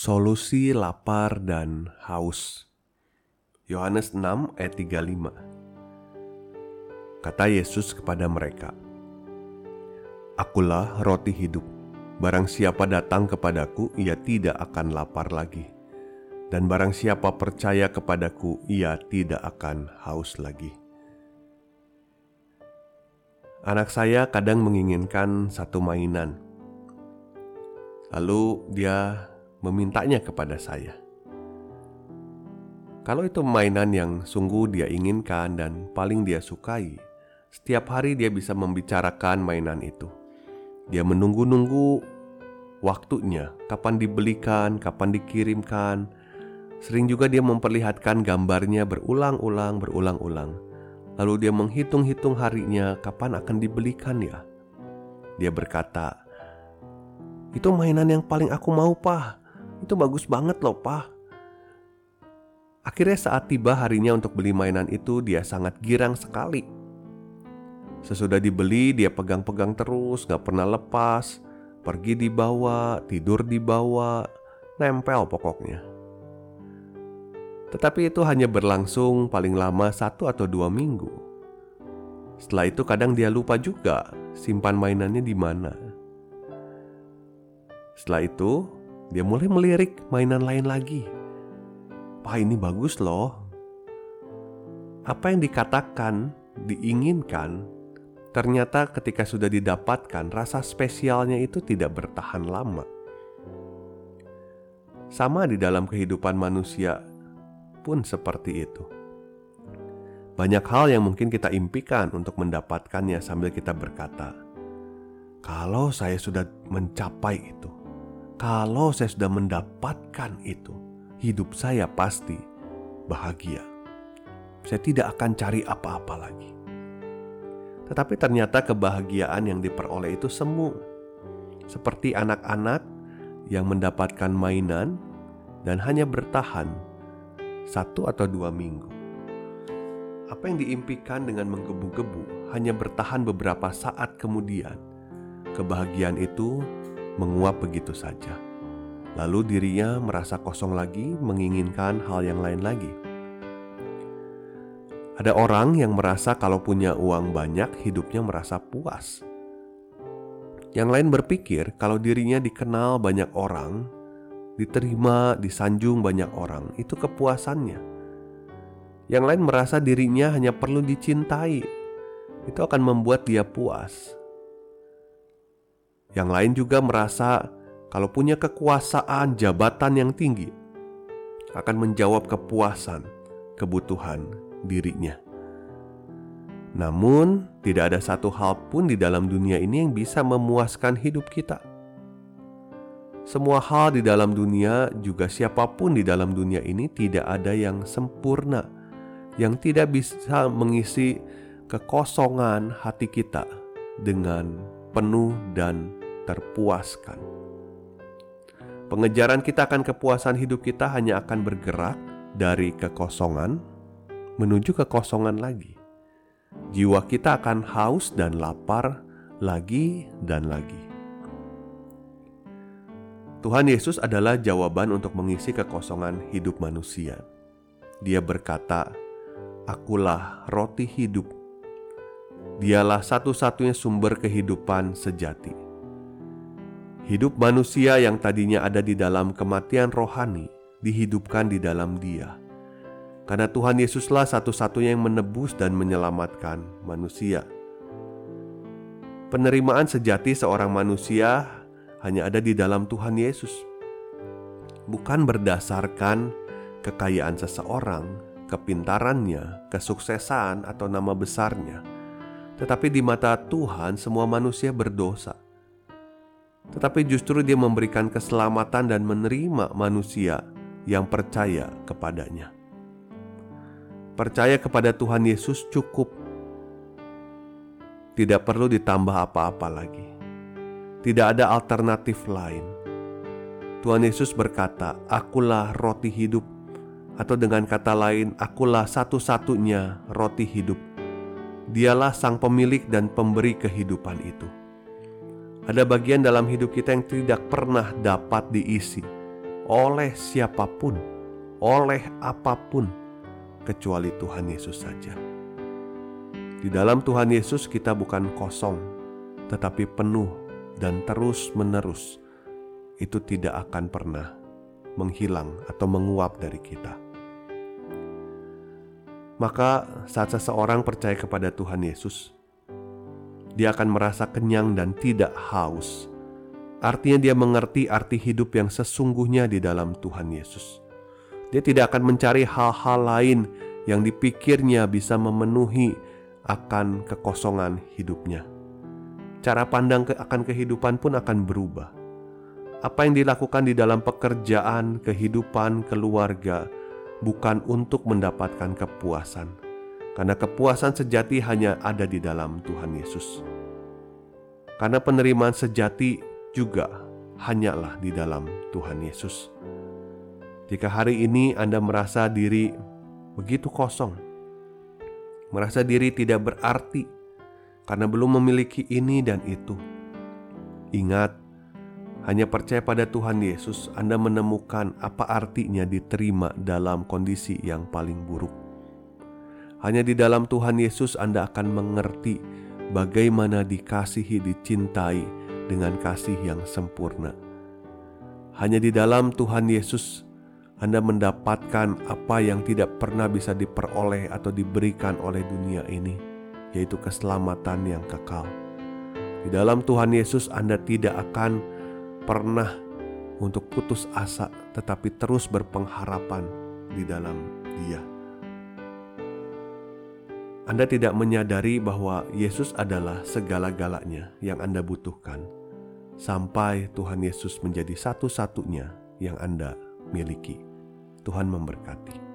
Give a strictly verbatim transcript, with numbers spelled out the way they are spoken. Solusi lapar dan haus. Yohanes enam ayat tiga puluh lima. Kata Yesus kepada mereka, "Akulah roti hidup. Barang siapa datang kepadaku, ia tidak akan lapar lagi. Dan barang siapa percaya kepadaku, ia tidak akan haus lagi." Anak saya kadang menginginkan satu mainan. Lalu dia memintanya kepada saya. Kalau itu mainan yang sungguh dia inginkan dan paling dia sukai, setiap hari dia bisa membicarakan mainan itu. Dia menunggu-nunggu waktunya, kapan dibelikan, kapan dikirimkan. Sering juga dia memperlihatkan gambarnya berulang-ulang, berulang-ulang. Lalu dia menghitung-hitung harinya, kapan akan dibelikan ya. Dia berkata, "Itu mainan yang paling aku mau, Pak. Itu bagus banget loh, Pak." Akhirnya saat tiba harinya untuk beli mainan itu, dia sangat girang sekali. Sesudah dibeli, dia pegang-pegang terus, gak pernah lepas. Pergi dibawa, tidur dibawa, nempel pokoknya. Tetapi itu hanya berlangsung paling lama satu atau dua minggu. Setelah itu kadang dia lupa juga simpan mainannya di mana. Setelah itu, dia mulai melirik mainan lain lagi. "Pak, ini bagus loh." Apa yang dikatakan, diinginkan, ternyata ketika sudah didapatkan, rasa spesialnya itu tidak bertahan lama. Sama di dalam kehidupan manusia pun seperti itu. Banyak hal yang mungkin kita impikan untuk mendapatkannya sambil kita berkata, "Kalau saya sudah mencapai itu, kalau saya sudah mendapatkan itu, hidup saya pasti bahagia. Saya tidak akan cari apa-apa lagi." Tetapi ternyata kebahagiaan yang diperoleh itu semu. Seperti anak-anak yang mendapatkan mainan dan hanya bertahan satu atau dua minggu. Apa yang diimpikan dengan menggebu-gebu hanya bertahan beberapa saat kemudian. Kebahagiaan itu menguap begitu saja. Lalu dirinya merasa kosong lagi, menginginkan hal yang lain lagi. Ada orang yang merasa kalau punya uang banyak, hidupnya merasa puas. Yang lain berpikir kalau dirinya dikenal banyak orang, diterima, disanjung banyak orang, itu kepuasannya. Yang lain merasa dirinya hanya perlu dicintai, itu akan membuat dia puas. Yang lain juga merasa kalau punya kekuasaan, jabatan yang tinggi akan menjawab kepuasan, kebutuhan dirinya. Namun, tidak ada satu hal pun di dalam dunia ini yang bisa memuaskan hidup kita. Semua hal di dalam dunia, juga siapapun di dalam dunia ini, tidak ada yang sempurna, yang tidak bisa mengisi kekosongan hati kita dengan penuh dan terpuaskan. Pengejaran kita akan kepuasan hidup kita hanya akan bergerak dari kekosongan menuju kekosongan lagi. Jiwa kita akan haus dan lapar lagi dan lagi. Tuhan Yesus adalah jawaban untuk mengisi kekosongan hidup manusia. Dia berkata, "Akulah roti hidup. Dialah satu-satunya sumber kehidupan sejati." Hidup manusia yang tadinya ada di dalam kematian rohani dihidupkan di dalam Dia. Karena Tuhan Yesuslah satu-satunya yang menebus dan menyelamatkan manusia. Penerimaan sejati seorang manusia hanya ada di dalam Tuhan Yesus. Bukan berdasarkan kekayaan seseorang, kepintarannya, kesuksesan atau nama besarnya. Tetapi di mata Tuhan semua manusia berdosa. Tetapi justru Dia memberikan keselamatan dan menerima manusia yang percaya kepadanya. Percaya kepada Tuhan Yesus cukup. Tidak perlu ditambah apa-apa lagi. Tidak ada alternatif lain. Tuhan Yesus berkata, "Akulah roti hidup," atau dengan kata lain, "Akulah satu-satunya roti hidup." Dialah sang pemilik dan pemberi kehidupan itu. Ada bagian dalam hidup kita yang tidak pernah dapat diisi oleh siapapun, oleh apapun, kecuali Tuhan Yesus saja. Di dalam Tuhan Yesus kita bukan kosong, tetapi penuh dan terus-menerus. Itu tidak akan pernah menghilang atau menguap dari kita. Maka saat seseorang percaya kepada Tuhan Yesus, dia akan merasa kenyang dan tidak haus. Artinya dia mengerti arti hidup yang sesungguhnya di dalam Tuhan Yesus. Dia tidak akan mencari hal-hal lain yang dipikirnya bisa memenuhi akan kekosongan hidupnya. Cara pandang ke- akan kehidupan pun akan berubah. Apa yang dilakukan di dalam pekerjaan, kehidupan, keluarga bukan untuk mendapatkan kepuasan. Karena kepuasan sejati hanya ada di dalam Tuhan Yesus. Karena penerimaan sejati juga hanyalah di dalam Tuhan Yesus. Jika hari ini Anda merasa diri begitu kosong, merasa diri tidak berarti karena belum memiliki ini dan itu, ingat, hanya percaya pada Tuhan Yesus Anda menemukan apa artinya diterima dalam kondisi yang paling buruk. Hanya di dalam Tuhan Yesus Anda akan mengerti bagaimana dikasihi, dicintai dengan kasih yang sempurna. Hanya di dalam Tuhan Yesus Anda mendapatkan apa yang tidak pernah bisa diperoleh atau diberikan oleh dunia ini, yaitu keselamatan yang kekal. Di dalam Tuhan Yesus Anda tidak akan pernah untuk putus asa, tetapi terus berpengharapan di dalam Dia. Anda tidak menyadari bahwa Yesus adalah segala-galanya yang Anda butuhkan, sampai Tuhan Yesus menjadi satu-satunya yang Anda miliki. Tuhan memberkati.